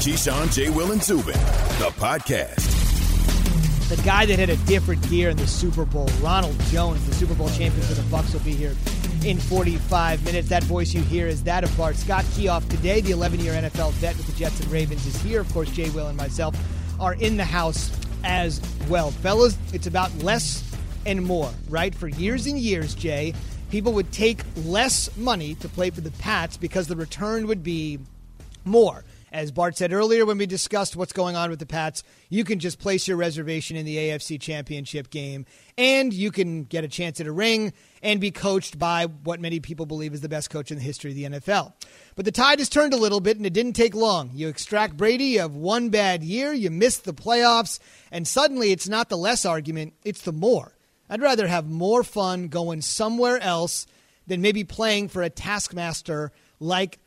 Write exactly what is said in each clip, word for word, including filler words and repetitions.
Keyshawn J. Will and Zubin, the podcast. The guy that had a different gear in the Super Bowl, Ronald Jones, the Super Bowl champion for the Bucs, will be here in forty-five minutes. That voice you hear is that of Bart Scott. Key off today. The eleven-year N F L vet with the Jets and Ravens is here. Of course, Jay Will and myself are in the house as well. Fellas, it's about less and more, right? For years and years, Jay, people would take less money to play for the Pats because the return would be more. As Bart said earlier when we discussed what's going on with the Pats, you can just place your reservation in the A F C Championship game, and you can get a chance at a ring and be coached by what many people believe is the best coach in the history of the N F L. But the tide has turned a little bit, and it didn't take long. You extract Brady, you have one bad year, you miss the playoffs, and suddenly it's not the less argument, it's the more. I'd rather have more fun going somewhere else than maybe playing for a taskmaster like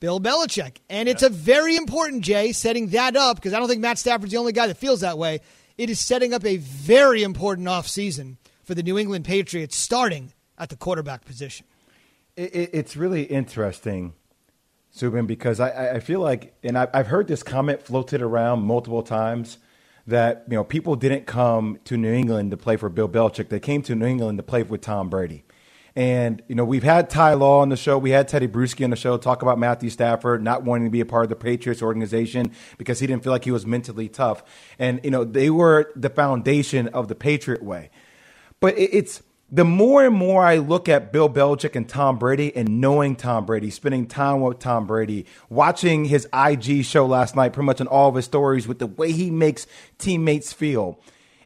Bill Belichick. And it's a very important, Jay, setting that up, because I don't think Matt Stafford's the only guy that feels that way. It is setting up a very important offseason for the New England Patriots, starting at the quarterback position. It, it, it's really interesting, Zubin, because I, I feel like, and I've heard this comment floated around multiple times, that, you know, people didn't come to New England to play for Bill Belichick. They came to New England to play with Tom Brady. And, you know, we've had Ty Law on the show. We had Teddy Bruschi on the show talk about Matthew Stafford not wanting to be a part of the Patriots organization because he didn't feel like he was mentally tough. And, you know, they were the foundation of the Patriot way. But it's the more and more I look at Bill Belichick and Tom Brady and knowing Tom Brady, spending time with Tom Brady, watching his I G show last night, pretty much in all of his stories with the way he makes teammates feel.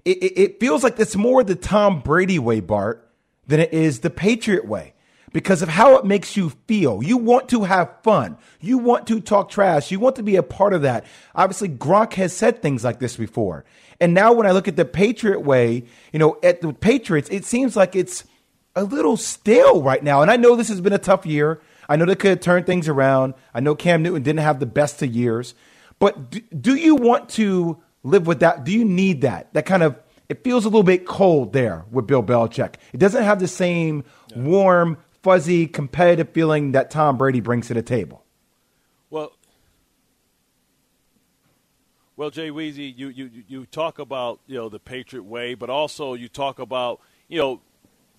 It, it, it feels like it's more the Tom Brady way, Bart, than it is the Patriot way, because of how it makes you feel. You want to have fun. You want to talk trash. You want to be a part of that. Obviously, Gronk has said things like this before. And now when I look at the Patriot way, you know, at the Patriots, it seems like it's a little stale right now. And I know this has been a tough year. I know they could have turned things around. I know Cam Newton didn't have the best of years. But do, do you want to live with that? Do you need that? That kind of, it feels a little bit cold there with Bill Belichick. It doesn't have the same warm, fuzzy, competitive feeling that Tom Brady brings to the table. Well, well, Jay Weezy, you, you, you talk about, you know, the Patriot way, but also you talk about, you know,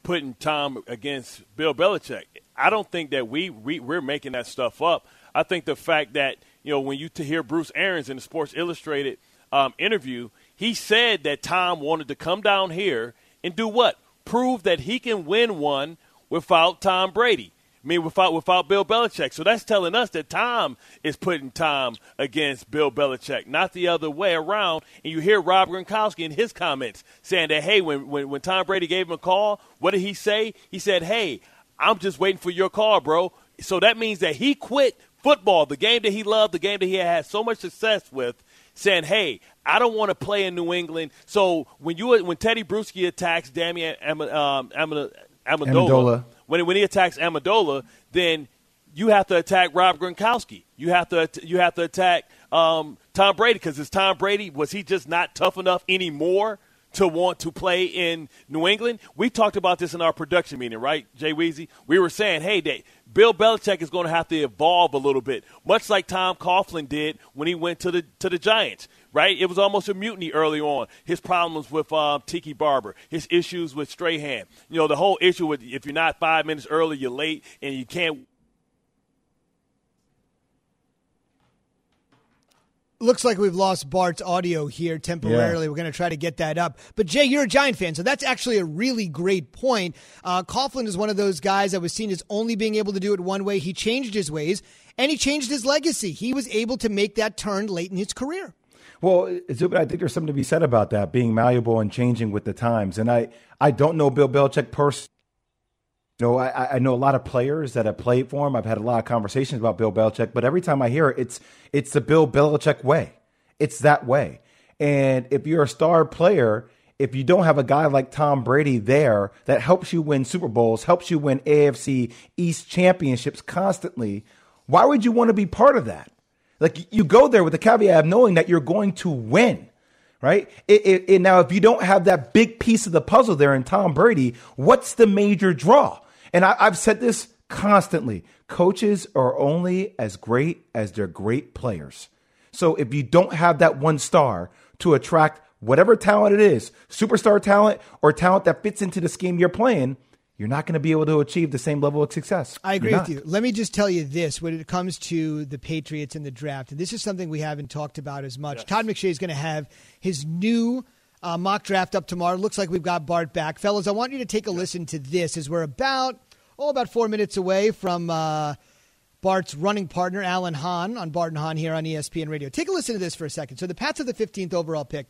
putting Tom against Bill Belichick. I don't think that we, we we're making that stuff up. I think the fact that, you know, when you to hear Bruce Arians in the Sports Illustrated um, interview, he said that Tom wanted to come down here and do what? Prove that he can win one without Tom Brady. I mean, without without Bill Belichick. So that's telling us that Tom is putting Tom against Bill Belichick, not the other way around. And you hear Rob Gronkowski in his comments saying that, hey, when, when, when Tom Brady gave him a call, what did he say? He said, hey, I'm just waiting for your call, bro. So that means that he quit football, the game that he loved, the game that he had so much success with, saying, hey, I don't want to play in New England. So when you when Teddy Bruschi attacks Damian um, Amendola, Amendola. When, when he attacks Amendola, then you have to attack Rob Gronkowski. You have to you have to attack um, Tom Brady, because is Tom Brady, was he just not tough enough anymore to want to play in New England? We talked about this in our production meeting, right, Jay Weezy? We were saying, hey, Dave, Bill Belichick is going to have to evolve a little bit, much like Tom Coughlin did when he went to the to the Giants, right? It was almost a mutiny early on. His problems with um, Tiki Barber, his issues with Strahan, you know, the whole issue with if you're not five minutes early, you're late, and you can't. Looks like we've lost Bart's audio here temporarily. Yeah. We're going to try to get that up. But, Jay, you're a Giant fan, so that's actually a really great point. Uh, Coughlin is one of those guys that was seen as only being able to do it one way. He changed his ways, and he changed his legacy. He was able to make that turn late in his career. Well, Zubin, I think there's something to be said about that, being malleable and changing with the times. And I, I don't know Bill Belichick personally. You know, I, I know a lot of players that have played for him. I've had a lot of conversations about Bill Belichick, but every time I hear it, it's it's the Bill Belichick way. It's that way. And if you're a star player, if you don't have a guy like Tom Brady there that helps you win Super Bowls, helps you win A F C East championships constantly, why would you want to be part of that? Like, you go there with the caveat of knowing that you're going to win. Right? It, it, it, now, if you don't have that big piece of the puzzle there in Tom Brady, what's the major draw? And I, I've said this constantly. Coaches are only as great as their great players. So if you don't have that one star to attract whatever talent it is, superstar talent or talent that fits into the scheme you're playing, you're not going to be able to achieve the same level of success. I agree with you. Let me just tell you this, when it comes to the Patriots and the draft, and this is something we haven't talked about as much. Yes. Todd McShay is going to have his new uh, mock draft up tomorrow. Looks like we've got Bart back. Fellas, I want you to take a listen to this as we're about, oh, about four minutes away from uh, Bart's running partner, Alan Hahn, on Bart and Hahn here on E S P N Radio. Take a listen to this for a second. So the Pats have the fifteenth overall pick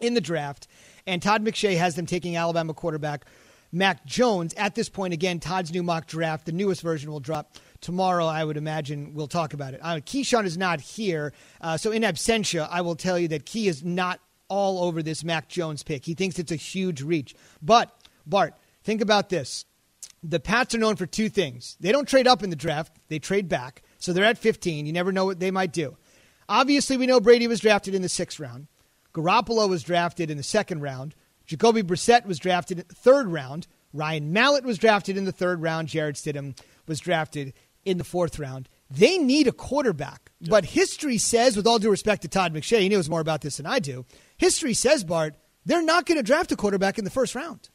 in the draft, and Todd McShay has them taking Alabama quarterback Mac Jones. At this point, again, Todd's new mock draft, the newest version, will drop tomorrow. I would imagine we'll talk about it. Uh, Keyshawn is not here, uh, so in absentia, I will tell you that Key is not all over this Mac Jones pick. He thinks it's a huge reach. But, Bart, think about this. The Pats are known for two things. They don't trade up in the draft. They trade back. So they're at fifteen. You never know what they might do. Obviously, we know Brady was drafted in the sixth round. Garoppolo was drafted in the second round. Jacoby Brissett was drafted in the third round. Ryan Mallett was drafted in the third round. Jared Stidham was drafted in the fourth round. They need a quarterback. Yep. But history says, with all due respect to Todd McShay, he knows more about this than I do, history says, Bart, they're not going to draft a quarterback in the first round.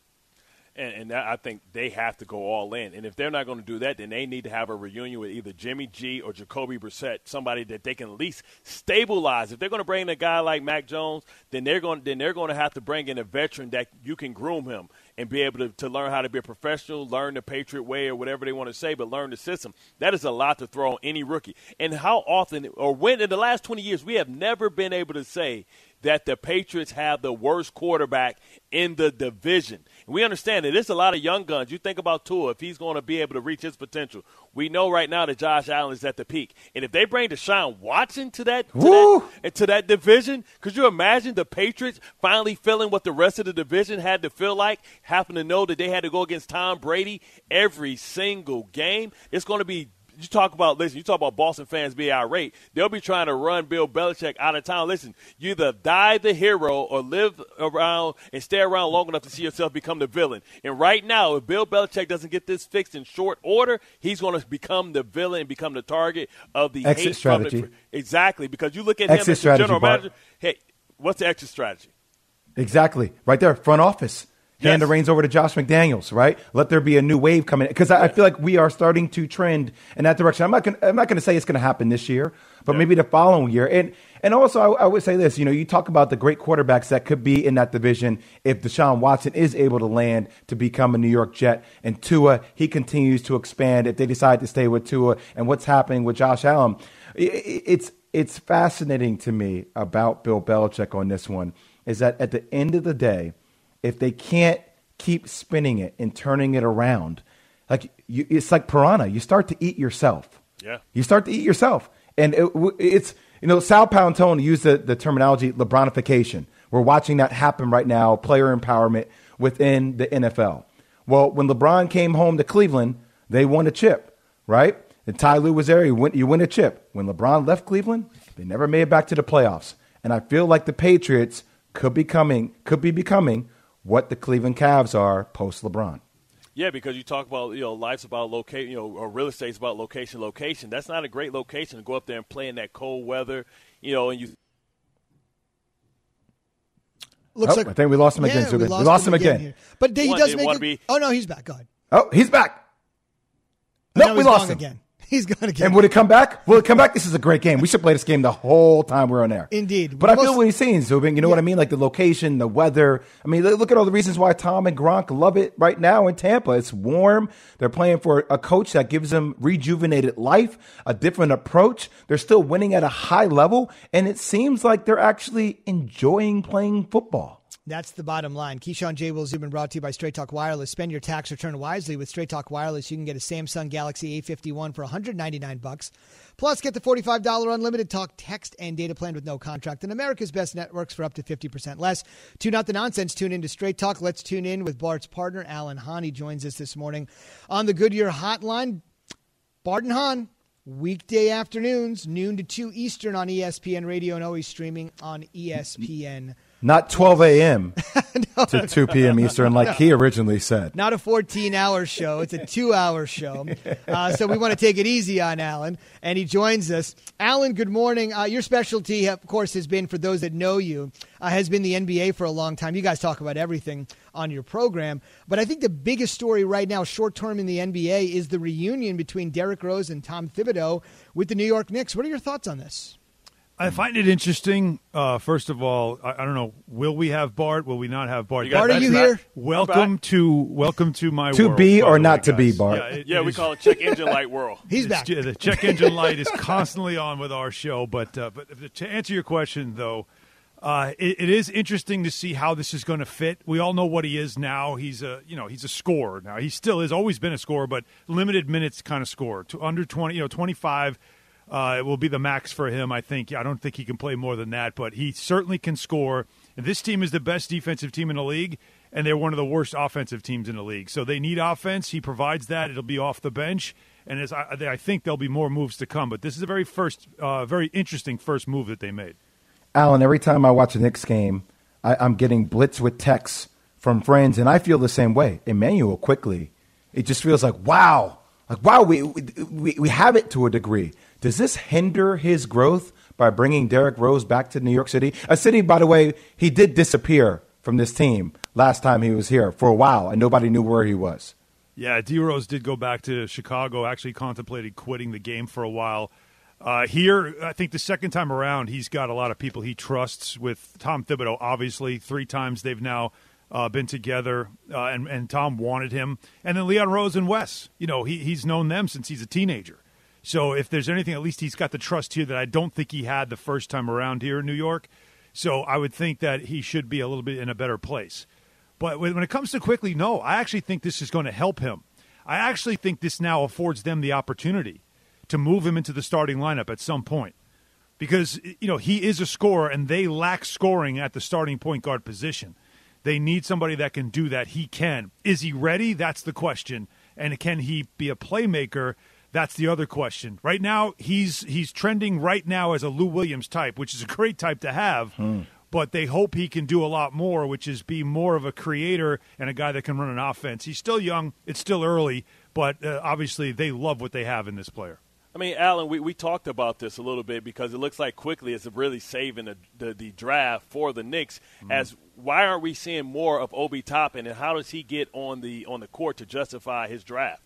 And, and that, I think they have to go all in. And if they're not going to do that, then they need to have a reunion with either Jimmy G or Jacoby Brissett, somebody that they can at least stabilize. If they're going to bring in a guy like Mac Jones, then they're going, then they're going to have to bring in a veteran that you can groom him and be able to, to learn how to be a professional, learn the Patriot way or whatever they want to say, but learn the system. That is a lot to throw on any rookie. And how often or when in the last twenty years we have never been able to say that the Patriots have the worst quarterback in the division. And we understand that there's a lot of young guns. You think about Tua, if he's going to be able to reach his potential. We know right now that Josh Allen is at the peak. And if they bring Deshaun Watson to that, to that, to that division, could you imagine the Patriots finally feeling what the rest of the division had to feel like, having to know that they had to go against Tom Brady every single game? It's going to be You talk about, listen, you talk about Boston fans being irate. They'll be trying to run Bill Belichick out of town. Listen, you either die the hero or live around and stay around long enough to see yourself become the villain. And right now, if Bill Belichick doesn't get this fixed in short order, he's going to become the villain and become the target of the exit hate strategy. Public. Exactly, because you look at exit him as strategy, the general manager. Bart. Hey, what's the exit strategy? Exactly. Right there, front office. Yes. Hand the reins over to Josh McDaniels, right? Let there be a new wave coming. Because I, I feel like we are starting to trend in that direction. I'm not gonna, I'm not going to say it's going to happen this year, but yeah. maybe the following year. And and also, I, I would say this. You know, you talk about the great quarterbacks that could be in that division if Deshaun Watson is able to land to become a New York Jet. And Tua, he continues to expand if they decide to stay with Tua. And what's happening with Josh Allen. It, it's it's fascinating to me about Bill Belichick on this one is that at the end of the day, if they can't keep spinning it and turning it around, like you, it's like piranha. You start to eat yourself. Yeah. You start to eat yourself. And it, it's, you know, Sal Paontone used the, the terminology LeBronification. We're watching that happen right now, player empowerment within the N F L. Well, when LeBron came home to Cleveland, they won a chip, right? And Ty Lue was there. You win, you win a chip. When LeBron left Cleveland, they never made it back to the playoffs. And I feel like the Patriots could be coming, could be becoming what the Cleveland Cavs are post-LeBron. Yeah, because you talk about, you know, life's about location, you know, or real estate's about location, location. That's not a great location to go up there and play in that cold weather, you know, and you Looks oh, like I think we lost him again. Yeah, we, lost we lost him, him again. again but he does make it. Be... Oh, no, he's back. Go ahead. Oh, he's back. No, nope, we lost him. Again. He's gone again. And would it come back? Will it come back? This is a great game. We should play this game the whole time we're on air. Indeed. But Most, I feel what he's saying, Zubin. You know yeah. what I mean? Like the location, the weather. I mean, look at all the reasons why Tom and Gronk love it right now in Tampa. It's warm. They're playing for a coach that gives them rejuvenated life, a different approach. They're still winning at a high level. And it seems like they're actually enjoying playing football. That's the bottom line. Keyshawn J. Wilson been brought to you by Straight Talk Wireless. Spend your tax return wisely with Straight Talk Wireless. You can get a Samsung Galaxy A fifty-one for one hundred ninety-nine bucks. Plus, get the forty-five dollars unlimited talk, text, and data plan with no contract. And America's best networks for up to fifty percent less. Tune out the nonsense. Tune in to Straight Talk. Let's tune in with Bart's partner, Alan Hahn. He joins us this morning on the Goodyear Hotline. Bart and Hahn, weekday afternoons, noon to two Eastern on E S P N Radio and always streaming on E S P N Not twelve a.m. no, to two p.m. Eastern, like no. he originally said. Not a fourteen-hour show. It's a two-hour show. Uh, so we want to take it easy on Alan, and he joins us. Alan, good morning. Uh, your specialty, of course, has been, for those that know you, uh, has been the N B A for a long time. You guys talk about everything on your program. But I think the biggest story right now, short-term in the N B A, is the reunion between Derrick Rose and Tom Thibodeau with the New York Knicks. What are your thoughts on this? I find it interesting. Uh, first of all, I, I don't know. Will we have Bart? Will we not have Bart? Bart, are you here? Welcome to welcome to my to world. To be or not to be, Bart. Yeah, it, yeah it we is, call it check engine light world. He's it's, back. The check engine light is constantly on with our show. But uh, but to answer your question, though, uh, it, it is interesting to see how this is going to fit. We all know what he is now. He's a you know he's a scorer now. He still is, always been a scorer, but limited minutes kind of scorer to under twenty, you know, twenty-five. Uh, it will be the max for him, I think. I don't think he can play more than that, but he certainly can score. And this team is the best defensive team in the league, and they're one of the worst offensive teams in the league. So they need offense. He provides that. It'll be off the bench. And as I, I think there'll be more moves to come. But this is a very first, uh, very interesting first move that they made. Alan, every time I watch a Knicks game, I, I'm getting blitzed with texts from friends, and I feel the same way. Emmanuel Quickley, it just feels like, wow. Like, wow, we, we, we have it to a degree. Does this hinder his growth by bringing Derrick Rose back to New York City? A city, by the way, he did disappear from this team last time he was here for a while, and nobody knew where he was. Yeah, D. Rose did go back to Chicago, actually contemplated quitting the game for a while. Uh, here, I think the second time around, he's got a lot of people he trusts with Tom Thibodeau, obviously. Three times they've now uh, been together, uh, and, and Tom wanted him. And then Leon Rose and Wes, you know, he, he's known them since he's a teenager. So if there's anything, at least he's got the trust here that I don't think he had the first time around here in New York. So I would think that he should be a little bit in a better place. But when it comes to Quickley, no, I actually think this is going to help him. I actually think this now affords them the opportunity to move him into the starting lineup at some point. Because, you know, he is a scorer, and they lack scoring at the starting point guard position. They need somebody that can do that. He can. Is he ready? That's the question. And can he be a playmaker? That's the other question. Right now, he's he's trending right now as a Lou Williams type, which is a great type to have, hmm. but they hope he can do a lot more, which is be more of a creator and a guy that can run an offense. He's still young. It's still early, but uh, obviously they love what they have in this player. I mean, Alan, we, we talked about this a little bit because it looks like Quickley is really saving the, the, the draft for the Knicks mm. as why aren't we seeing more of Obi Toppin, and how does he get on the on the court to justify his draft?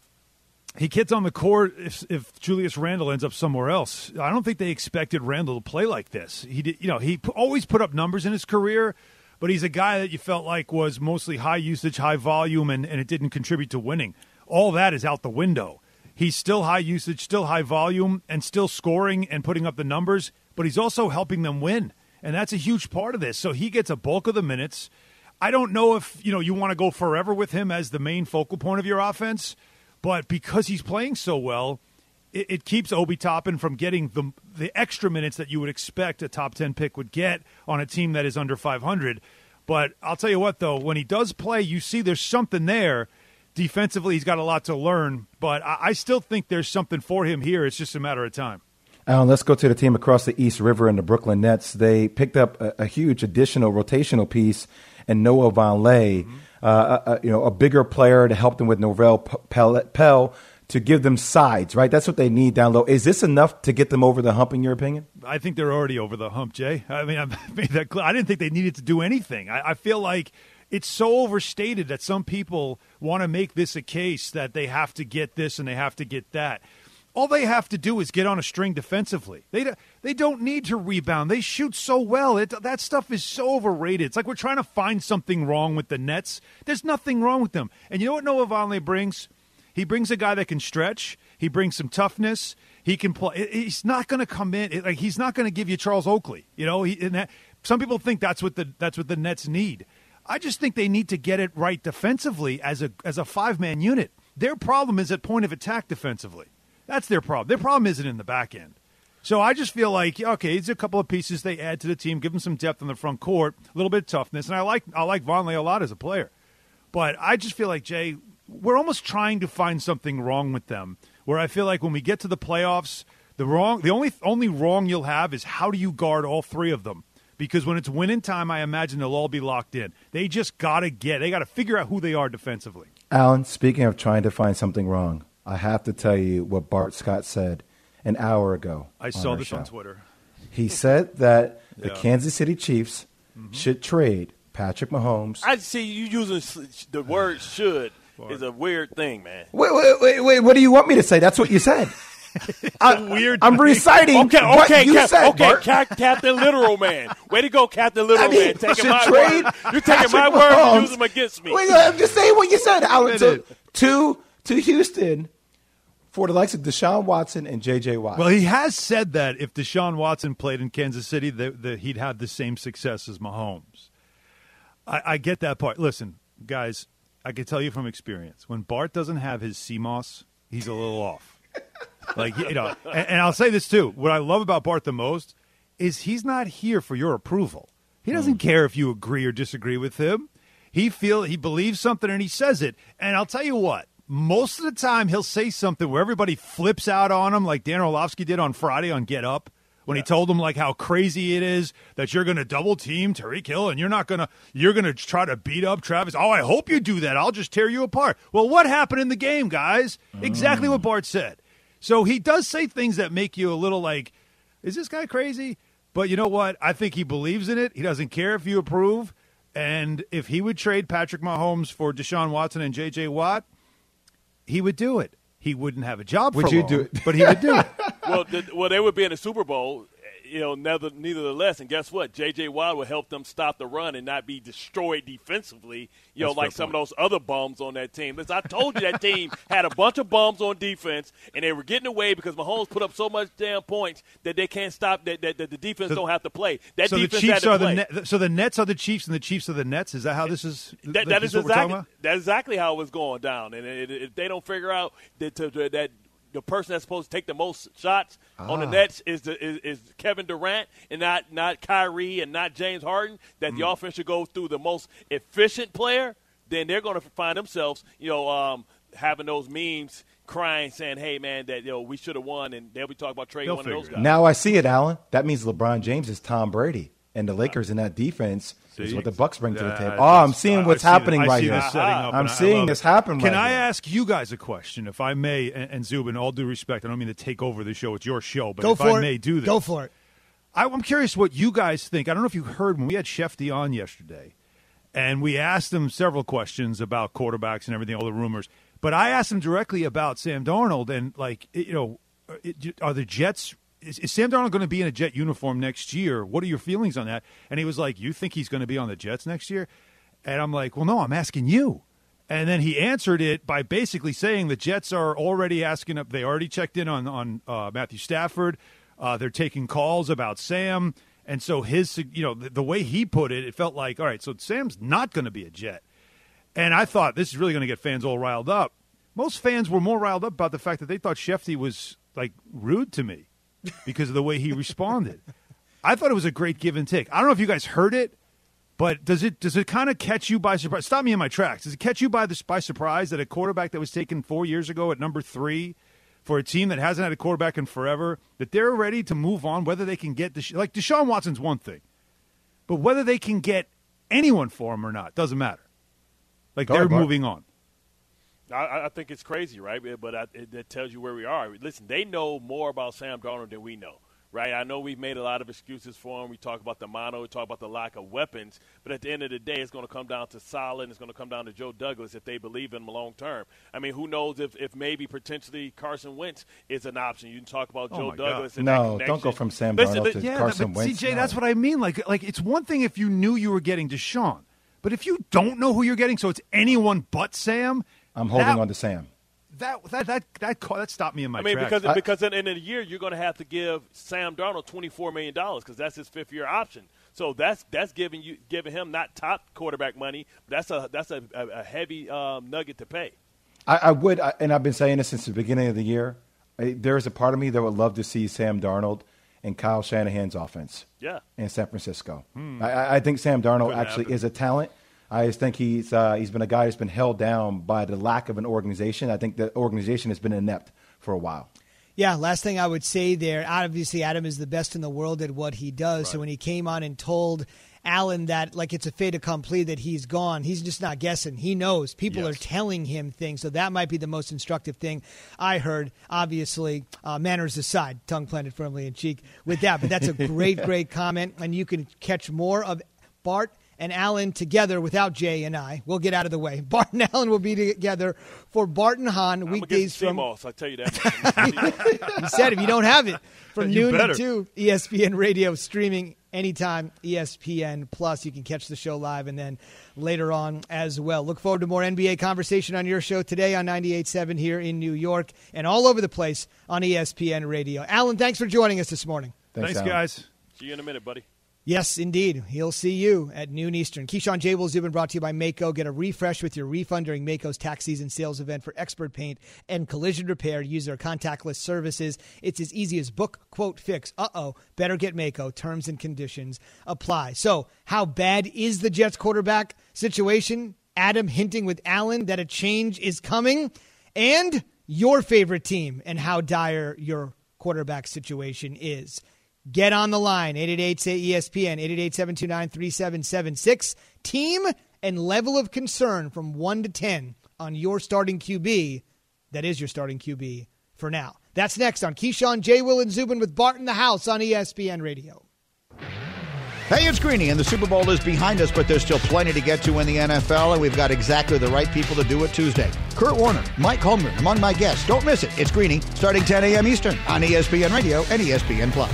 He gets on the court if, if Julius Randle ends up somewhere else. I don't think they expected Randle to play like this. He did, you know, he p- always put up numbers in his career, but he's a guy that you felt like was mostly high usage, high volume, and, and it didn't contribute to winning. All that is out the window. He's still high usage, still high volume, and still scoring and putting up the numbers, but he's also helping them win, and that's a huge part of this. So he gets a bulk of the minutes. I don't know if, you know, you want to go forever with him as the main focal point of your offense, but because he's playing so well, it, it keeps Obi Toppin from getting the the extra minutes that you would expect a top ten pick would get on a team that is under five hundred. But I'll tell you what, though, when he does play, you see there's something there. Defensively, he's got a lot to learn, but I, I still think there's something for him here. It's just a matter of time. Alan, let's go to the team across the East River and the Brooklyn Nets. They picked up a, a huge additional rotational piece in Noah Vonleh. Mm-hmm. Uh, a, a, you know, a bigger player to help them with Norvell Pell, Pell to give them sides, right? That's what they need down low. Is this enough to get them over the hump, in your opinion? I think they're already over the hump, Jay. I mean, I made that clear. I didn't think they needed to do anything. I, I feel like it's so overstated that some people want to make this a case that they have to get this and they have to get that. All they have to do is get on a string defensively. They do, they don't need to rebound. They shoot so well. It, that stuff is so overrated. It's like we're trying to find something wrong with the Nets. There's nothing wrong with them. And you know what Noah Vonleh brings? He brings a guy that can stretch. He brings some toughness. He can play. It, he's not going to come in. It, like he's not going to give you Charles Oakley. You know, he, and that, some people think that's what the that's what the Nets need. I just think they need to get it right defensively as a as a five-man unit. Their problem is at point of attack defensively. That's their problem. Their problem isn't in the back end. So I just feel like, okay, it's a couple of pieces they add to the team, give them some depth on the front court, a little bit of toughness. And I like I like Vonleh a lot as a player. But I just feel like, Jay, we're almost trying to find something wrong with them, where I feel like when we get to the playoffs, the wrong, the only only wrong you'll have is how do you guard all three of them? because when it's winning time, I imagine they'll all be locked in. They just got to get – they got to figure out who they are defensively. Alan, speaking of trying to find something wrong, I have to tell you what Bart Scott said an hour ago. I saw this show. On Twitter. He said that yeah. the Kansas City Chiefs mm-hmm. should trade Patrick Mahomes. I see you using the word should. It's a weird thing, man. Wait, wait, wait, wait. What do you want me to say? That's what you said. I, weird I'm thing. Reciting okay, okay, what you Cap, said, okay, Cap, Captain Literal Man. Way to go, Captain Literal I mean, Man. Taking my trade word. You're taking Patrick my word Mahomes. And using them against me. Wait, I'm just saying what you said, Alan. To, to, to Houston for the likes of Deshaun Watson and J J. Watt. Well, he has said that if Deshaun Watson played in Kansas City, that, that he'd have the same success as Mahomes. I, I get that part. Listen, guys, I can tell you from experience, when Bart doesn't have his C M O S, he's a little off. Like, you know, and, and I'll say this too. What I love about Bart the most is he's not here for your approval. He doesn't mm. care if you agree or disagree with him. He feel he believes something and he says it. And I'll tell you what, most of the time he'll say something where everybody flips out on him, like Dan Orlovsky did on Friday on Get Up. When he told them like how crazy it is that you're going to double team Tyreek Hill and you're not going to you're going to try to beat up Travis. Oh, I hope you do that. I'll just tear you apart. Well, what happened in the game, guys? Mm. Exactly what Bart said. So he does say things that make you a little like, is this guy crazy? But you know what? I think he believes in it. He doesn't care if you approve. And if he would trade Patrick Mahomes for Deshaun Watson and J J. Watt, he would do it. He wouldn't have a job for would you long, do it? But he would do it. Well, the, well, they would be in the Super Bowl, you know, neither, nevertheless. And guess what? J J. Watt would help them stop the run and not be destroyed defensively, you That's know, like some point. Of those other bums on that team. Listen, I told you that team had a bunch of bums on defense, and they were getting away because Mahomes put up so much damn points that they can't stop, that, that, that the defense so, don't have to play. That so defense the Chiefs had to are play. The ne- so the Nets are the Chiefs and the Chiefs are the Nets? Is that how this is th- that, that is exactly, That's exactly how it was going down. And if they don't figure out that to, to, that – the person that's supposed to take the most shots ah. on the Nets is, the, is is Kevin Durant and not not Kyrie and not James Harden, that mm. the offense should go through the most efficient player, then they're going to find themselves, you know, um, having those memes crying, saying, hey, man, that, you know, we should have won, and they'll be talking about trading one of those guys. Now I see it, Alan. That means LeBron James is Tom Brady, and the Lakers in that defense see, is what the Bucks bring yeah, to the table. Oh, I'm seeing what's happening right here. I'm seeing this happen right here. Can I ask you guys a question, if I may, and, and Zubin, all due respect, I don't mean to take over the show. It's your show, but if I may do this. Go for it. I, I'm curious what you guys think. I don't know if you heard when we had Shefty on yesterday, and we asked him several questions about quarterbacks and everything, all the rumors. But I asked him directly about Sam Darnold, and, like, you know, are the Jets – Is, is Sam Darnold going to be in a Jet uniform next year? What are your feelings on that? And he was like, you think he's going to be on the Jets next year? And I'm like, well, no, I'm asking you. And then he answered it by basically saying the Jets are already asking up. They already checked in on, on uh, Matthew Stafford. Uh, they're taking calls about Sam. And so his, you know, the, the way he put it, it felt like, all right, so Sam's not going to be a Jet. And I thought this is really going to get fans all riled up. Most fans were more riled up about the fact that they thought Shefty was, like, rude to me. Because of the way he responded. I thought it was a great give and take. I don't know if you guys heard it, but does it does it kind of catch you by surprise? Stop me in my tracks. Does it catch you by the by surprise that a quarterback that was taken four years ago at number three for a team that hasn't had a quarterback in forever, that they're ready to move on, whether they can get Desha- – like Deshaun Watson's one thing, but whether they can get anyone for him or not doesn't matter. Like Go they're on, moving on. I, I think it's crazy, right? But I, it, it tells you where we are. Listen, they know more about Sam Darnold than we know, right? I know we've made a lot of excuses for him. We talk about the mono. We talk about the lack of weapons. But at the end of the day, it's going to come down to Solid. It's going to come down to Joe Douglas if they believe in him long term. I mean, who knows if, if maybe potentially Carson Wentz is an option. You can talk about oh Joe Douglas. And no, don't go from Sam Darnold Listen, to yeah, Carson Wentz. C J, no. That's what I mean. Like, like, it's one thing if you knew you were getting Deshaun. But if you don't know who you're getting, so it's anyone but Sam – I'm holding that, on to Sam. That that that that, call, that stopped me in my tracks. I mean, tracks. because I, because in, in a year you're going to have to give Sam Darnold twenty-four million dollars because that's his fifth year option. So that's that's giving you giving him not top quarterback money. That's a that's a, a, a heavy um, nugget to pay. I, I would, I, and I've been saying this since the beginning of the year. I, there is a part of me that would love to see Sam Darnold and Kyle Shanahan's offense. Yeah. In San Francisco, hmm. I, I think Sam Darnold Couldn't actually happen. is a talent. I just think he's uh, he's been a guy who's been held down by the lack of an organization. I think the organization has been inept for a while. Yeah, last thing I would say there, obviously Adam is the best in the world at what he does. Right. So when he came on and told Alan that, like, it's a fait accompli that he's gone, he's just not guessing. He knows. People yes. are telling him things. So that might be the most instructive thing I heard, obviously, uh, manners aside, tongue planted firmly in cheek with that. But that's a great, great comment. And you can catch more of Bart and Alan together without Jay and I. We'll get out of the way. Bart and Alan will be together for Bart and Hahn weekdays from. Off, I tell you that. He said, if you don't have it, from you noon better. to two, E S P N Radio, streaming anytime, E S P N Plus. You can catch the show live and then later on as well. Look forward to more N B A conversation on your show today on ninety-eight point seven here in New York and all over the place on E S P N Radio. Alan, thanks for joining us this morning. Thanks, thanks guys. See you in a minute, buddy. Yes, indeed. He'll see you at noon Eastern. Keyshawn J. Wilson, brought to you by Maaco. Get a refresh with your refund during Maaco's tax season sales event for expert paint and collision repair. Use their contactless services. It's as easy as book, quote, fix. Uh-oh, better get Maaco. Terms and conditions apply. So how bad is the Jets quarterback situation? Adam hinting with Allen that a change is coming. And your favorite team and how dire your quarterback situation is. Get on the line, eight eight eight, S A Y, E S P N, eight eight eight, seven two nine, three seven seven six. Team and level of concern from one to ten on your starting Q B. That is your starting Q B for now. That's next on Keyshawn, J. Will, and Zubin with Bart in the House on E S P N Radio. Hey, it's Greeny, and the Super Bowl is behind us, but there's still plenty to get to in the N F L, and we've got exactly the right people to do it Tuesday. Kurt Warner, Mike Holmgren, among my guests. Don't miss it. It's Greeny, starting ten a.m. Eastern on E S P N Radio and E S P N Plus.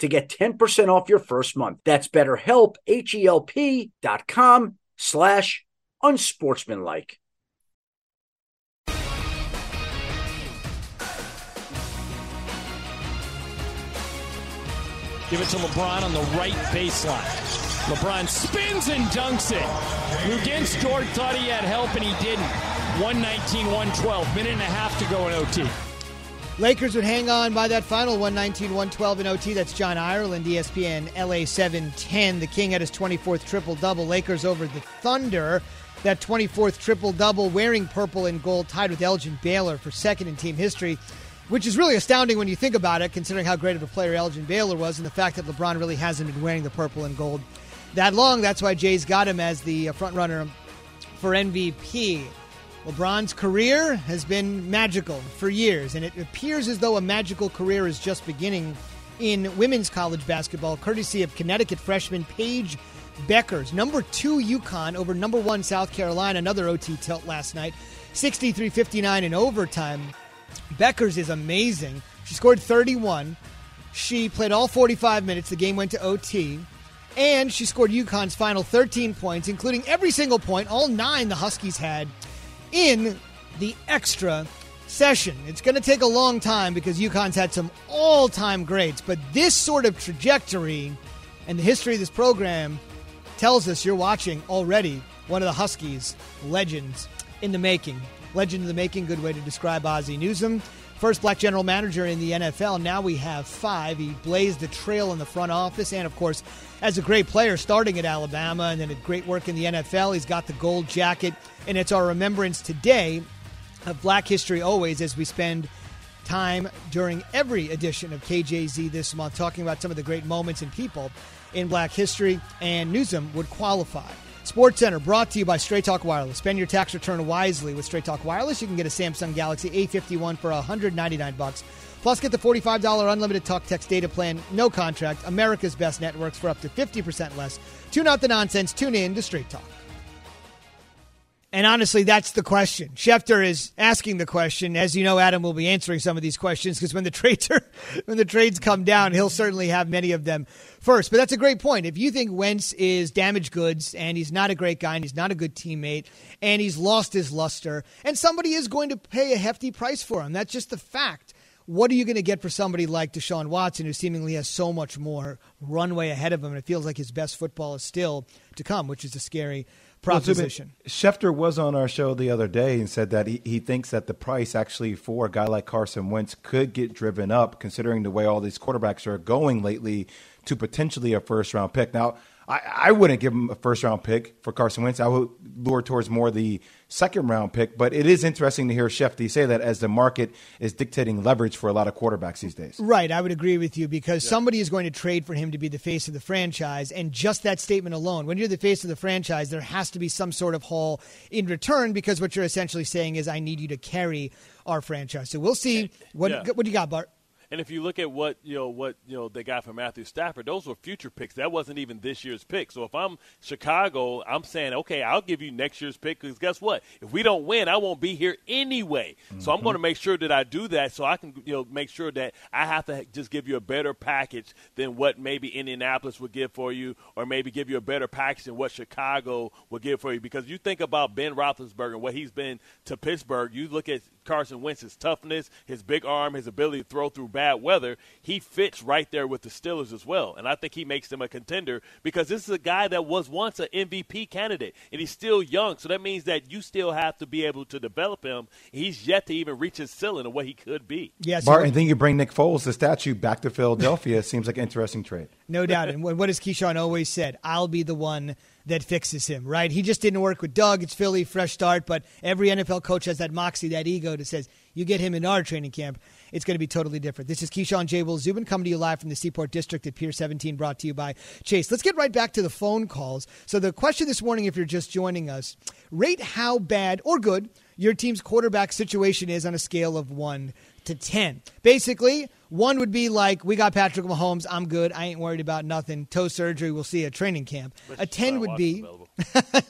to get ten percent off your first month. That's BetterHelp, H E L P dot com slash unsportsmanlike. Give it to LeBron on the right baseline. LeBron spins and dunks it. Luguentz Dort thought he had help, and he didn't. one nineteen, one twelve. Minute and a half to go in O T. Lakers would hang on by that final, one nineteen, one twelve in O T. That's John Ireland, E S P N, L A seven ten. The King had his twenty-fourth triple-double. Lakers over the Thunder. That twenty-fourth triple-double, wearing purple and gold, tied with Elgin Baylor for second in team history, which is really astounding when you think about it, considering how great of a player Elgin Baylor was and the fact that LeBron really hasn't been wearing the purple and gold that long. That's why Jay's got him as the front-runner for M V P. LeBron's career has been magical for years, and it appears as though a magical career is just beginning in women's college basketball, courtesy of Connecticut freshman Paige Beckers. Number two UConn over number one South Carolina, another O T tilt last night, sixty-three fifty-nine in overtime. Beckers is amazing. She scored thirty-one. She played all forty-five minutes. The game went to O T. And she scored UConn's final thirteen points, including every single point, all nine the Huskies had, in the extra session. It's going to take a long time because UConn's had some all-time greats, but this sort of trajectory and the history of this program tells us you're watching already one of the Huskies' legends in the making. Legend in the making, good way to describe Ozzie Newsome. First black general manager in the N F L. Now we have five. He blazed the trail in the front office and, of course, as a great player starting at Alabama and then a great work in the N F L. He's got the gold jacket, and it's our remembrance today of Black History Always as we spend time during every edition of K J Z this month talking about some of the great moments and people in Black history, and Newsom would qualify. Sports Center brought to you by Straight Talk Wireless. Spend your tax return wisely with Straight Talk Wireless. You can get a Samsung Galaxy A fifty-one for one hundred ninety-nine dollars. Plus, get the forty-five dollars unlimited talk text data plan, no contract, America's best networks for up to fifty percent less. Tune out the nonsense. Tune in to Straight Talk. And honestly, that's the question. Schefter is asking the question. As you know, Adam will be answering some of these questions because when the trades are, when the trades come down, he'll certainly have many of them first. But that's a great point. If you think Wentz is damaged goods and he's not a great guy and he's not a good teammate and he's lost his luster and somebody is going to pay a hefty price for him, that's just the fact. What are you going to get for somebody like Deshaun Watson, who seemingly has so much more runway ahead of him? And it feels like his best football is still to come, which is a scary proposition. Well, Schefter was on our show the other day and said that he, he thinks that the price actually for a guy like Carson Wentz could get driven up, considering the way all these quarterbacks are going lately, to potentially a first round pick. Now, I, I wouldn't give him a first round pick for Carson Wentz. I would lure towards more the second round pick. But it is interesting to hear Shefty say that, as the market is dictating leverage for a lot of quarterbacks these days. Right. I would agree with you, because yeah. somebody is going to trade for him to be the face of the franchise. And just that statement alone, when you're the face of the franchise, there has to be some sort of haul in return, because what you're essentially saying is, I need you to carry our franchise. So we'll see. What, yeah. what do you got, Bart? And if you look at what you know, what you know, they got from Matthew Stafford, those were future picks. That wasn't even this year's pick. So if I'm Chicago, I'm saying, okay, I'll give you next year's pick, because guess what? If we don't win, I won't be here anyway. Mm-hmm. So I'm going to make sure that I do that, so I can you know make sure that I have to just give you a better package than what maybe Indianapolis would give for you, or maybe give you a better package than what Chicago would give for you. Because you think about Ben Roethlisberger and what he's been to Pittsburgh. You look at Carson Wentz's toughness, his big arm, his ability to throw through bad weather. He fits right there with the Steelers as well, and I think he makes them a contender, because this is a guy that was once an M V P candidate, and he's still young, so that means that you still have to be able to develop him. He's yet to even reach his ceiling of what he could be. Yes, Bart, and then you bring Nick Foles, the statue, back to Philadelphia. Seems like an interesting trade. No doubt, and what has Keyshawn always said? I'll be the one that fixes him, right? He just didn't work with Doug. It's Philly, fresh start, but every N F L coach has that moxie, that ego that says, you get him in our training camp, it's going to be totally different. This is Keyshawn J. Will Zubin coming to you live from the Seaport District at Pier seventeen, brought to you by Chase. Let's get right back to the phone calls. So the question this morning, if you're just joining us, rate how bad or good your team's quarterback situation is on a scale of one to ten. Basically, one would be like, we got Patrick Mahomes, I'm good, I ain't worried about nothing, toe surgery, we'll see at training camp. Unless a ten would be,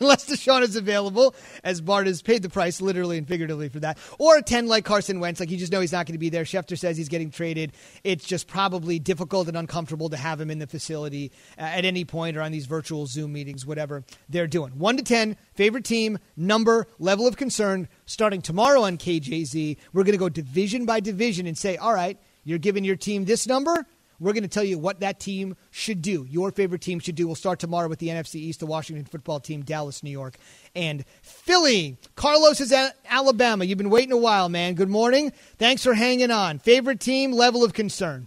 unless Deshaun is available, as Bart has paid the price literally and figuratively for that. Or a ten like Carson Wentz, like you just know he's not going to be there. Schefter says he's getting traded. It's just probably difficult and uncomfortable to have him in the facility uh, at any point, or on these virtual Zoom meetings, whatever they're doing. one to ten, favorite team, number, level of concern. Starting tomorrow on K J Z, we're going to go division by division and say, all right, you're giving your team this number. We're going to tell you what that team should do, your favorite team should do. We'll start tomorrow with the N F C East, the Washington football team, Dallas, New York, and Philly. Carlos is at Alabama. You've been waiting a while, man. Good morning. Thanks for hanging on. Favorite team, level of concern.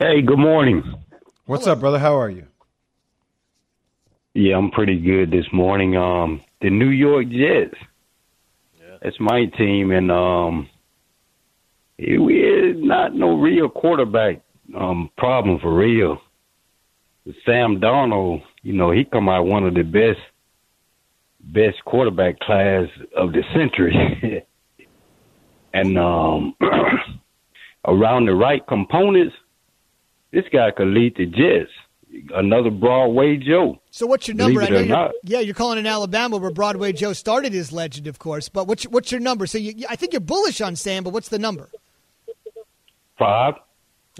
Hey, good morning. What's Hello. up, brother? How are you? Yeah, I'm pretty good this morning. Um, the New York Jets. Yeah. That's my team, and um, it is not no real quarterback um, problem for real. Sam Darnold, you know, he come out one of the best, best quarterback class of the century, and um, around the right components, this guy could lead the Jets. Another Broadway Joe. So what's your number? I know you're, yeah, you're calling in Alabama, where Broadway Joe started his legend, of course. But what's what's your number? So you, I think you're bullish on Sam, but what's the number? Five.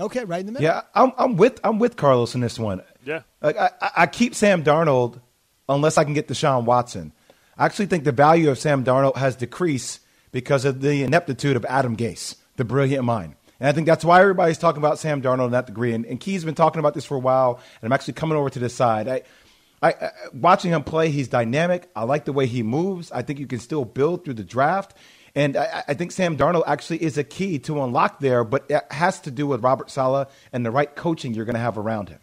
Okay, right in the middle. Yeah, I'm, I'm with I'm with Carlos in this one. Yeah, like I, I keep Sam Darnold unless I can get Deshaun Watson. I actually think the value of Sam Darnold has decreased because of the ineptitude of Adam Gase, the brilliant mind. And I think that's why everybody's talking about Sam Darnold in that degree. And, and Key's been talking about this for a while, and I'm actually coming over to this side. I, I, I, watching him play, he's dynamic. I like the way he moves. I think you can still build through the draft. And I, I think Sam Darnold actually is a key to unlock there, but it has to do with Robert Saleh and the right coaching you're going to have around him.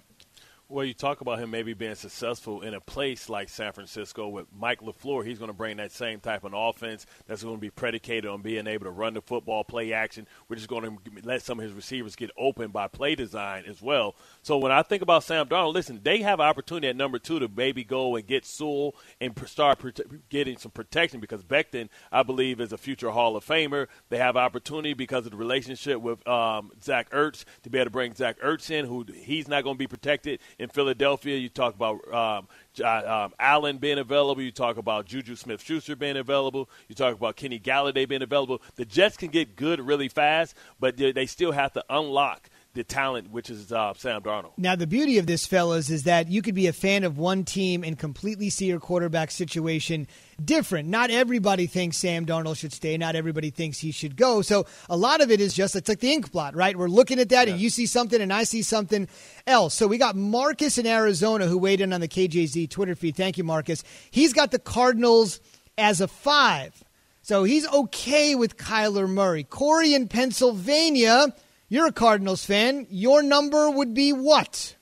Well, you talk about him maybe being successful in a place like San Francisco with Mike LaFleur. He's going to bring that same type of offense that's going to be predicated on being able to run the football, play action, which is going to let some of his receivers get open by play design as well. So when I think about Sam Darnold, listen, they have an opportunity at number two to maybe go and get Sewell and start getting some protection because Becton, I believe, is a future Hall of Famer. They have opportunity because of the relationship with um, Zach Ertz to be able to bring Zach Ertz in, who he's not going to be protected. In Philadelphia, you talk about um, um, Allen being available. You talk about Juju Smith-Schuster being available. You talk about Kenny Galladay being available. The Jets can get good really fast, but they still have to unlock the talent, which is uh, Sam Darnold. Now, the beauty of this, fellas, is that you could be a fan of one team and completely see your quarterback situation different. Not everybody thinks Sam Darnold should stay. Not everybody thinks he should go. So a lot of it is just, it's like the ink blot, right? We're looking at that, yeah. and you see something, and I see something else. So we got Marcus in Arizona who weighed in on the K J Z Twitter feed. Thank you, Marcus. He's got the Cardinals as a five. So he's okay with Kyler Murray. Corey in Pennsylvania, you're a Cardinals fan. Your number would be what?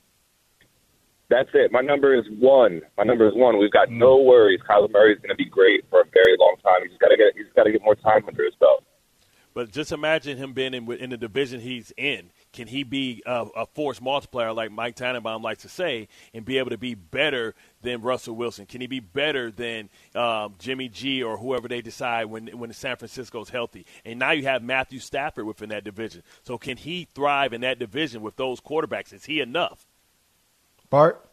That's it. My number is one. My number is one. We've got no worries. Kyler Murray's going to be great for a very long time. He's got to get. He's got to get more time under his belt. But just imagine him being in, in the division he's in. Can he be a, a force multiplier, like Mike Tannenbaum likes to say, and be able to be better than Russell Wilson? Can he be better than um, Jimmy G or whoever they decide when when San Francisco's healthy? And now you have Matthew Stafford within that division. So can he thrive in that division with those quarterbacks? Is he enough? Bart,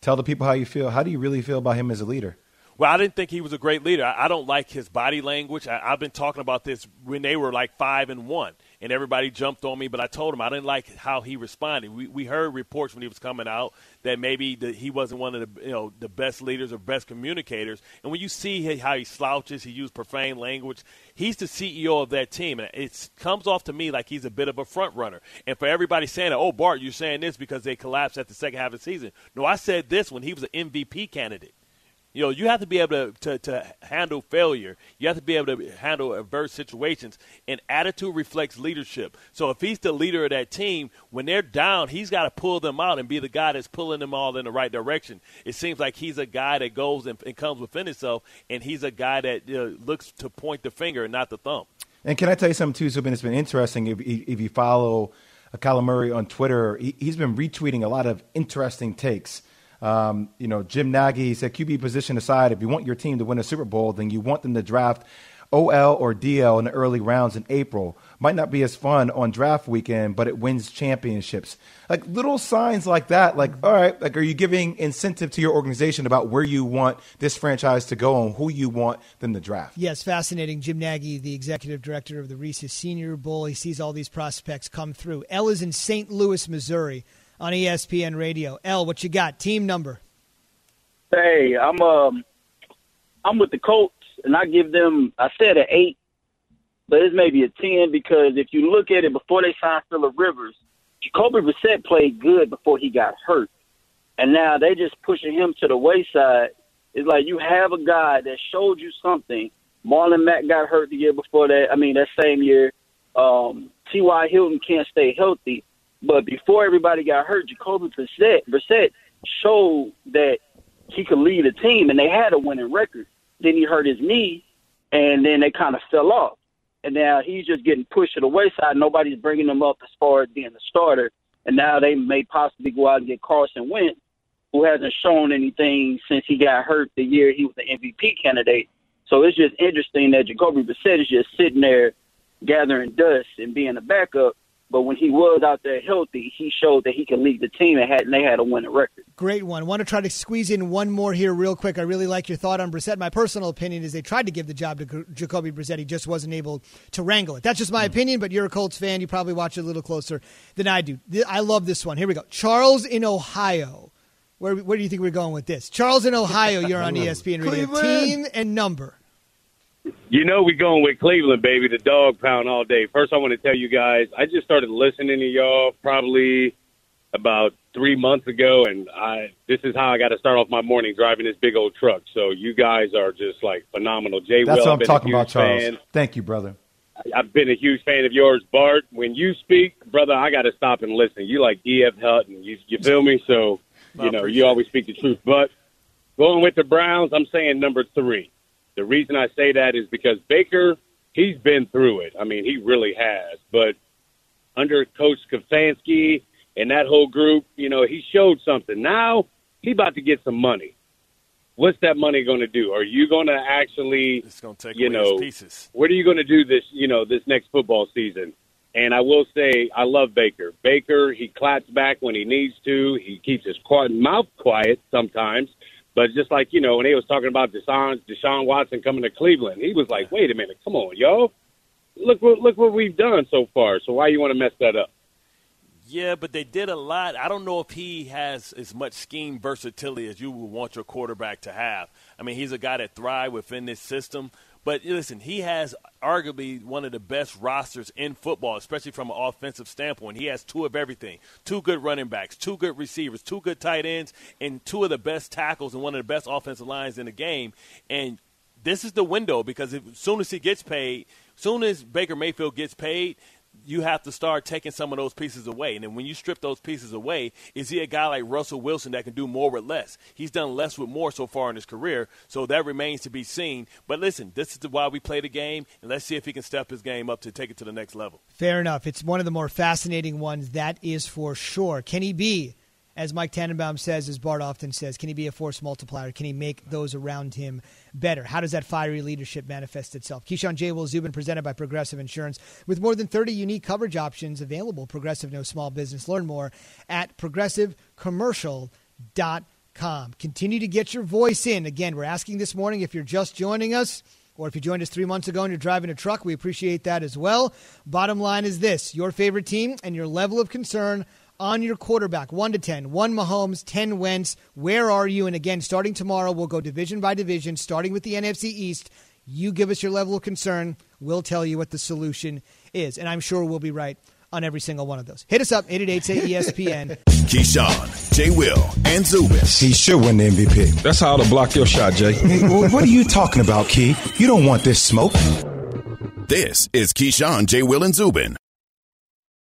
tell the people how you feel. How do you really feel about him as a leader? Well, I didn't think he was a great leader. I, I don't like his body language. I, I've been talking about this when they were like five and one. And everybody jumped on me, but I told him I didn't like how he responded. We we heard reports when he was coming out that maybe the, he wasn't one of the you know the best leaders or best communicators. And when you see how he slouches, he used profane language. He's the C E O of that team, and it comes off to me like he's a bit of a front runner. And for everybody saying, "Oh, Bart, you're saying this because they collapsed at the second half of the season." No, I said this when he was an M V P candidate. You know, you have to be able to, to, to handle failure. You have to be able to handle adverse situations. And attitude reflects leadership. So if he's the leader of that team, when they're down, he's got to pull them out and be the guy that's pulling them all in the right direction. It seems like he's a guy that goes and, and comes within himself, and he's a guy that you know, looks to point the finger and not the thumb. And can I tell you something, too, Zubin? It's been interesting if, if you follow Kyler Murray on Twitter. He, he's been retweeting a lot of interesting takes. Um, you know, Jim Nagy said, Q B position aside, if you want your team to win a Super Bowl, then you want them to draft O L or D L in the early rounds in April. Might not be as fun on draft weekend, but it wins championships. Like little signs like that, like, all right, like, are you giving incentive to your organization about where you want this franchise to go and who you want them to draft? Yes, fascinating. Jim Nagy, the executive director of the Reese's Senior Bowl, he sees all these prospects come through. Elle is in Saint Louis, Missouri, on E S P N Radio. L, what you got? Team number. Hey, I'm um, I'm with the Colts, and I give them, I said an eight, but it's maybe a ten because if you look at it before they signed Phillip Rivers, Jacoby Brissett played good before he got hurt, and now they just pushing him to the wayside. It's like you have a guy that showed you something. Marlon Mack got hurt the year before that. I mean, that same year. Um, T Y. Hilton can't stay healthy. But before everybody got hurt, Jacoby Brissett, Brissett showed that he could lead a team, and they had a winning record. Then he hurt his knee, and then they kind of fell off. And now he's just getting pushed to the wayside. Nobody's bringing him up as far as being a starter. And now they may possibly go out and get Carson Wentz, who hasn't shown anything since he got hurt the year he was the M V P candidate. So it's just interesting that Jacoby Brissett is just sitting there gathering dust and being a backup. But when he was out there healthy, he showed that he can lead the team, and, had, and they had a winning record. Great one. I want to try to squeeze in one more here real quick. I really like your thought on Brissett. My personal opinion is they tried to give the job to Jacoby Brissett. He just wasn't able to wrangle it. That's just my mm-hmm. opinion, but you're a Colts fan. You probably watch it a little closer than I do. I love this one. Here we go. Charles in Ohio. Where, where do you think we're going with this? Charles in Ohio, you're on E S P N Radio. Cleveland. Team and number. You know we're going with Cleveland, baby, the dog pound all day. First, I want to tell you guys, I just started listening to y'all probably about three months ago, and I this is how I got to start off my morning, driving this big old truck. So you guys are just, like, phenomenal. Jay, that's Will, what I'm talking about, Charles. Fan. Thank you, brother. I've been a huge fan of yours, Bart. When you speak, brother, I got to stop and listen. You like E F. Hutton. You, you feel me? So, you know, you always speak the truth. But going with the Browns, I'm saying number three. The reason I say that is because Baker, he's been through it. I mean, he really has. But under Coach Stefanski and that whole group, you know, he showed something. Now he about to get some money. What's that money going to do? Are you going to actually, it's going to take you know, pieces. What are you going to do this, you know, this next football season? And I will say, I love Baker. Baker, he claps back when he needs to. He keeps his quiet, mouth quiet sometimes. But just like, you know, when they was talking about Deshaun, Deshaun Watson coming to Cleveland, he was like, wait a minute, come on, yo. Look, look what we've done so far. So why you want to mess that up? Yeah, but they did a lot. I don't know if he has as much scheme versatility as you would want your quarterback to have. I mean, he's a guy that thrives within this system. But, listen, he has arguably one of the best rosters in football, especially from an offensive standpoint. He has two of everything, two good running backs, two good receivers, two good tight ends, and two of the best tackles and one of the best offensive lines in the game. And this is the window because as soon as he gets paid, as soon as Baker Mayfield gets paid, you have to start taking some of those pieces away. And then when you strip those pieces away, is he a guy like Russell Wilson that can do more with less? He's done less with more so far in his career, so that remains to be seen. But listen, this is why we play the game, and let's see if he can step his game up to take it to the next level. Fair enough. It's one of the more fascinating ones, that is for sure. Can he be, as Mike Tannenbaum says, as Bart often says, can he be a force multiplier? Can he make those around him better? How does that fiery leadership manifest itself? Keyshawn J. Will Zubin, presented by Progressive Insurance. With more than thirty unique coverage options available, Progressive knows small business. Learn more at progressive commercial dot com. Continue to get your voice in. Again, we're asking this morning if you're just joining us, or if you joined us three months ago and you're driving a truck, we appreciate that as well. Bottom line is this, your favorite team and your level of concern on your quarterback, one to ten, one Mahomes, ten Wentz. Where are you? And again, starting tomorrow, we'll go division by division, starting with the N F C East. You give us your level of concern. We'll tell you what the solution is. And I'm sure we'll be right on every single one of those. Hit us up, eight eight eight, say E S P N. Keyshawn, J. Will, and Zubin. He should win the M V P. That's how to block your shot, Jay. What are you talking about, Key? You don't want this smoke. This is Keyshawn, J. Will, and Zubin.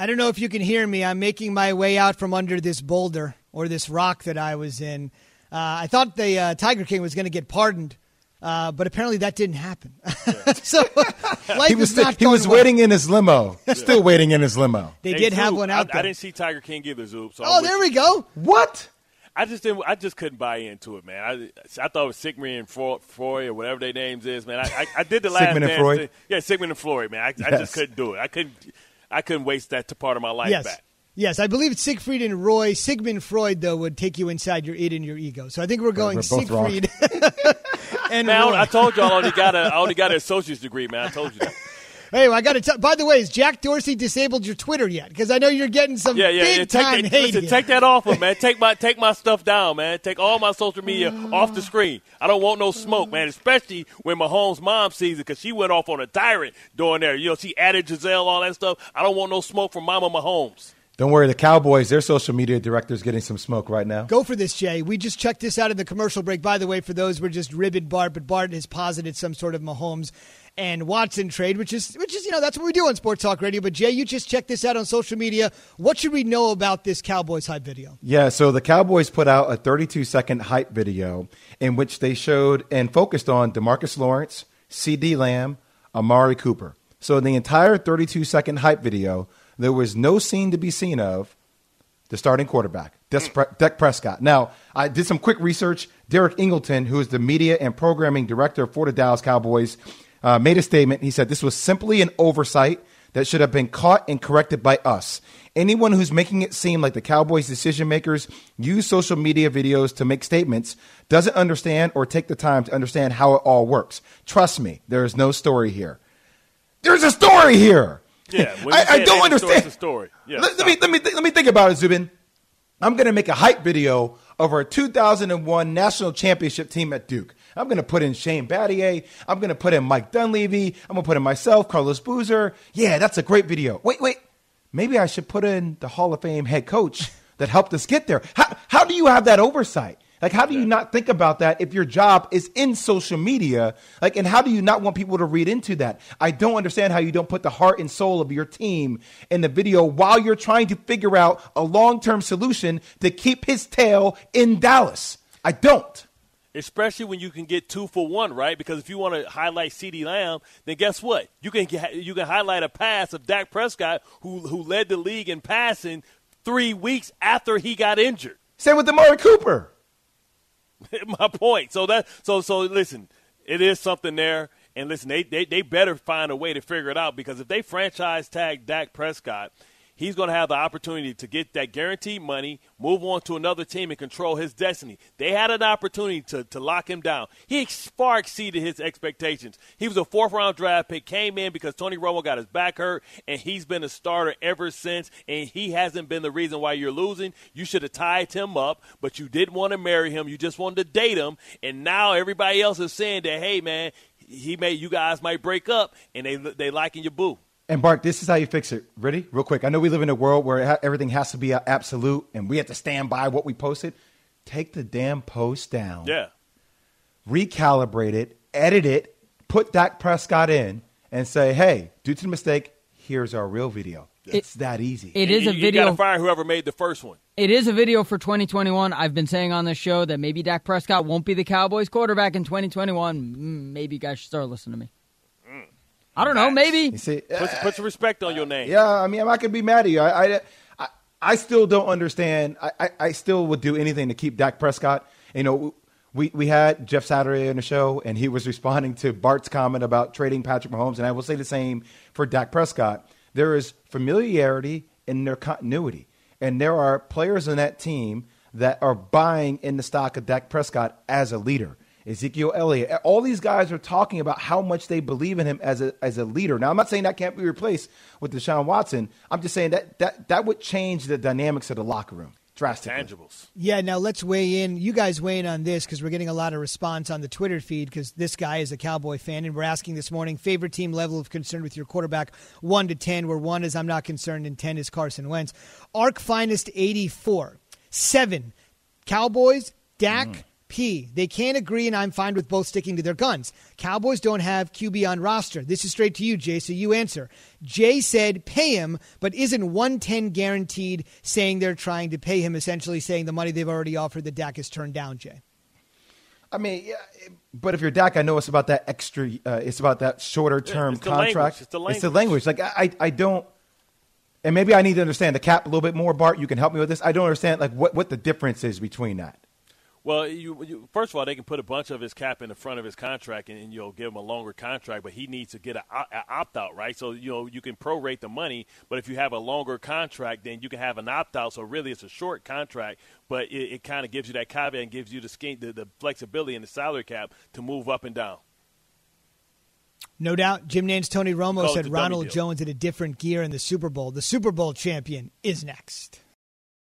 I don't know if you can hear me. I'm making my way out from under this boulder or this rock that I was in. Uh, I thought the uh, Tiger King was going to get pardoned, uh, but apparently that didn't happen. So life he was, is not st- he was well. waiting in his limo, yeah. still waiting in his limo. They hey, did Zoop, have one out I, there. I didn't see Tiger King either, Zoop. So oh, there we go. What? I just didn't. I just couldn't buy into it, man. I, I thought it was Sigmund and Freud, Freud or whatever their names is, man. I, I, I did the last Sigmund and Freud. Thing. Yeah, Sigmund and Freud, man. I, yes. I just couldn't do it. I couldn't. I couldn't waste that to part of my life yes. back. Yes, I believe it's Siegfried and Roy. Sigmund Freud, though, would take you inside your id and your ego. So I think we're going we're Siegfried and man, Roy. I told you I only got a, I only got an associate's degree, man. I told you that. Anyway, I got to tell. By the way, is Jack Dorsey disabled your Twitter yet? Because I know you're getting some yeah, yeah, big yeah. Take time that, hate. Listen, take that off of, man. Take my take my stuff down, man. Take all my social media uh, off the screen. I don't want no smoke, man. Especially when Mahomes' mom sees it, because she went off on a tyrant during there. You know, she added Giselle, all that stuff. I don't want no smoke from Mama Mahomes. Don't worry, the Cowboys, their social media director is getting some smoke right now. Go for this, Jay. We just checked this out in the commercial break. By the way, for those, we're just ribbed Bart, but Bart has posited some sort of Mahomes and Watson trade, which is, which is, you know, that's what we do on Sports Talk Radio. But, Jay, you just checked this out on social media. What should we know about this Cowboys hype video? Yeah, so the Cowboys put out a thirty-two second hype video in which they showed and focused on DeMarcus Lawrence, CeeDee Lamb, Amari Cooper. So the entire thirty-two second hype video, there was no scene to be seen of the starting quarterback, Dak Prescott. Now, I did some quick research. Derek Ingleton, who is the media and programming director for the Dallas Cowboys, uh, made a statement. He said, "This was simply an oversight that should have been caught and corrected by us. Anyone who's making it seem like the Cowboys decision makers use social media videos to make statements doesn't understand or take the time to understand how it all works. Trust me, there is no story here." There's a story here. Yeah, I, I don't understand. The story. Yeah, let, let me let me th- let me think about it, Zubin. I'm going to make a hype video over a two thousand one national championship team at Duke. I'm going to put in Shane Battier. I'm going to put in Mike Dunleavy. I'm going to put in myself, Carlos Boozer. Yeah, that's a great video. Wait, wait. Maybe I should put in the Hall of Fame head coach that helped us get there. How how do you have that oversight? Like, how do you not think about that if your job is in social media? Like, and how do you not want people to read into that? I don't understand how you don't put the heart and soul of your team in the video while you're trying to figure out a long-term solution to keep his tail in Dallas. I don't. Especially when you can get two for one, right? Because if you want to highlight CeeDee Lamb, then guess what? You can get, you can highlight a pass of Dak Prescott, who who led the league in passing three weeks after he got injured. Same with Amari Cooper. My point. So that so so listen, it is something there. And listen, they, they they better find a way to figure it out, because if they franchise tag Dak Prescott, he's going to have the opportunity to get that guaranteed money, move on to another team, and control his destiny. They had an opportunity to, to lock him down. He ex- far exceeded his expectations. He was a fourth-round draft pick, came in because Tony Romo got his back hurt, and he's been a starter ever since, and he hasn't been the reason why you're losing. You should have tied him up, but you didn't want to marry him. You just wanted to date him, and now everybody else is saying that, hey, man, he may, you guys might break up, and they they liking your boo. And, Bart, this is how you fix it. Ready? Real quick. I know we live in a world where ha- everything has to be uh, absolute and we have to stand by what we posted. Take the damn post down. Yeah. Recalibrate it. Edit it. Put Dak Prescott in and say, hey, due to the mistake, here's our real video. It, it's that easy. It is a video. You got to fire whoever made the first one. It is a video for twenty twenty-one. I've been saying on this show that maybe Dak Prescott won't be the Cowboys quarterback in twenty twenty-one. Maybe you guys should start listening to me. I don't know, maybe. You see, uh, put, put some respect on your name. Yeah, I mean, I could be mad at you. I, I, I, I still don't understand. I, I, I still would do anything to keep Dak Prescott. You know, we, we had Jeff Saturday on the show, and he was responding to Bart's comment about trading Patrick Mahomes, and I will say the same for Dak Prescott. There is familiarity in their continuity, and there are players on that team that are buying in the stock of Dak Prescott as a leader. Ezekiel Elliott, all these guys are talking about how much they believe in him as a as a leader. Now, I'm not saying that can't be replaced with Deshaun Watson. I'm just saying that that, that would change the dynamics of the locker room drastically. Tangibles. Yeah, now let's weigh in. You guys weigh in on this because we're getting a lot of response on the Twitter feed because this guy is a Cowboy fan, and we're asking this morning, favorite team level of concern with your quarterback, one to ten, where one is I'm not concerned and ten is Carson Wentz. Arc Finest eighty-four, seven, Cowboys, Dak, mm. P. They can't agree, and I'm fine with both sticking to their guns. Cowboys don't have Q B on roster. This is straight to you, Jay, so you answer. Jay said pay him, but isn't one ten guaranteed, saying they're trying to pay him, essentially saying the money they've already offered that Dak has turned down, Jay? I mean, yeah, but if you're Dak, I know it's about that extra, uh, it's about that shorter-term yeah, contract. It's the language. It's the language. Like, I, I don't. And maybe I need to understand the cap a little bit more. Bart, you can help me with this. I don't understand, like, what, what the difference is between that. Well, you, you, first of all, they can put a bunch of his cap in the front of his contract, and, and you'll give him a longer contract, but he needs to get an opt-out, right? So, you know, you can prorate the money, but if you have a longer contract, then you can have an opt-out. So, really, it's a short contract, but it, it kind of gives you that caveat and gives you the, scheme, the, the flexibility in the salary cap to move up and down. No doubt. Jim Nance, Tony Romo Call said Ronald Jones in a different gear in the Super Bowl. The Super Bowl champion is next.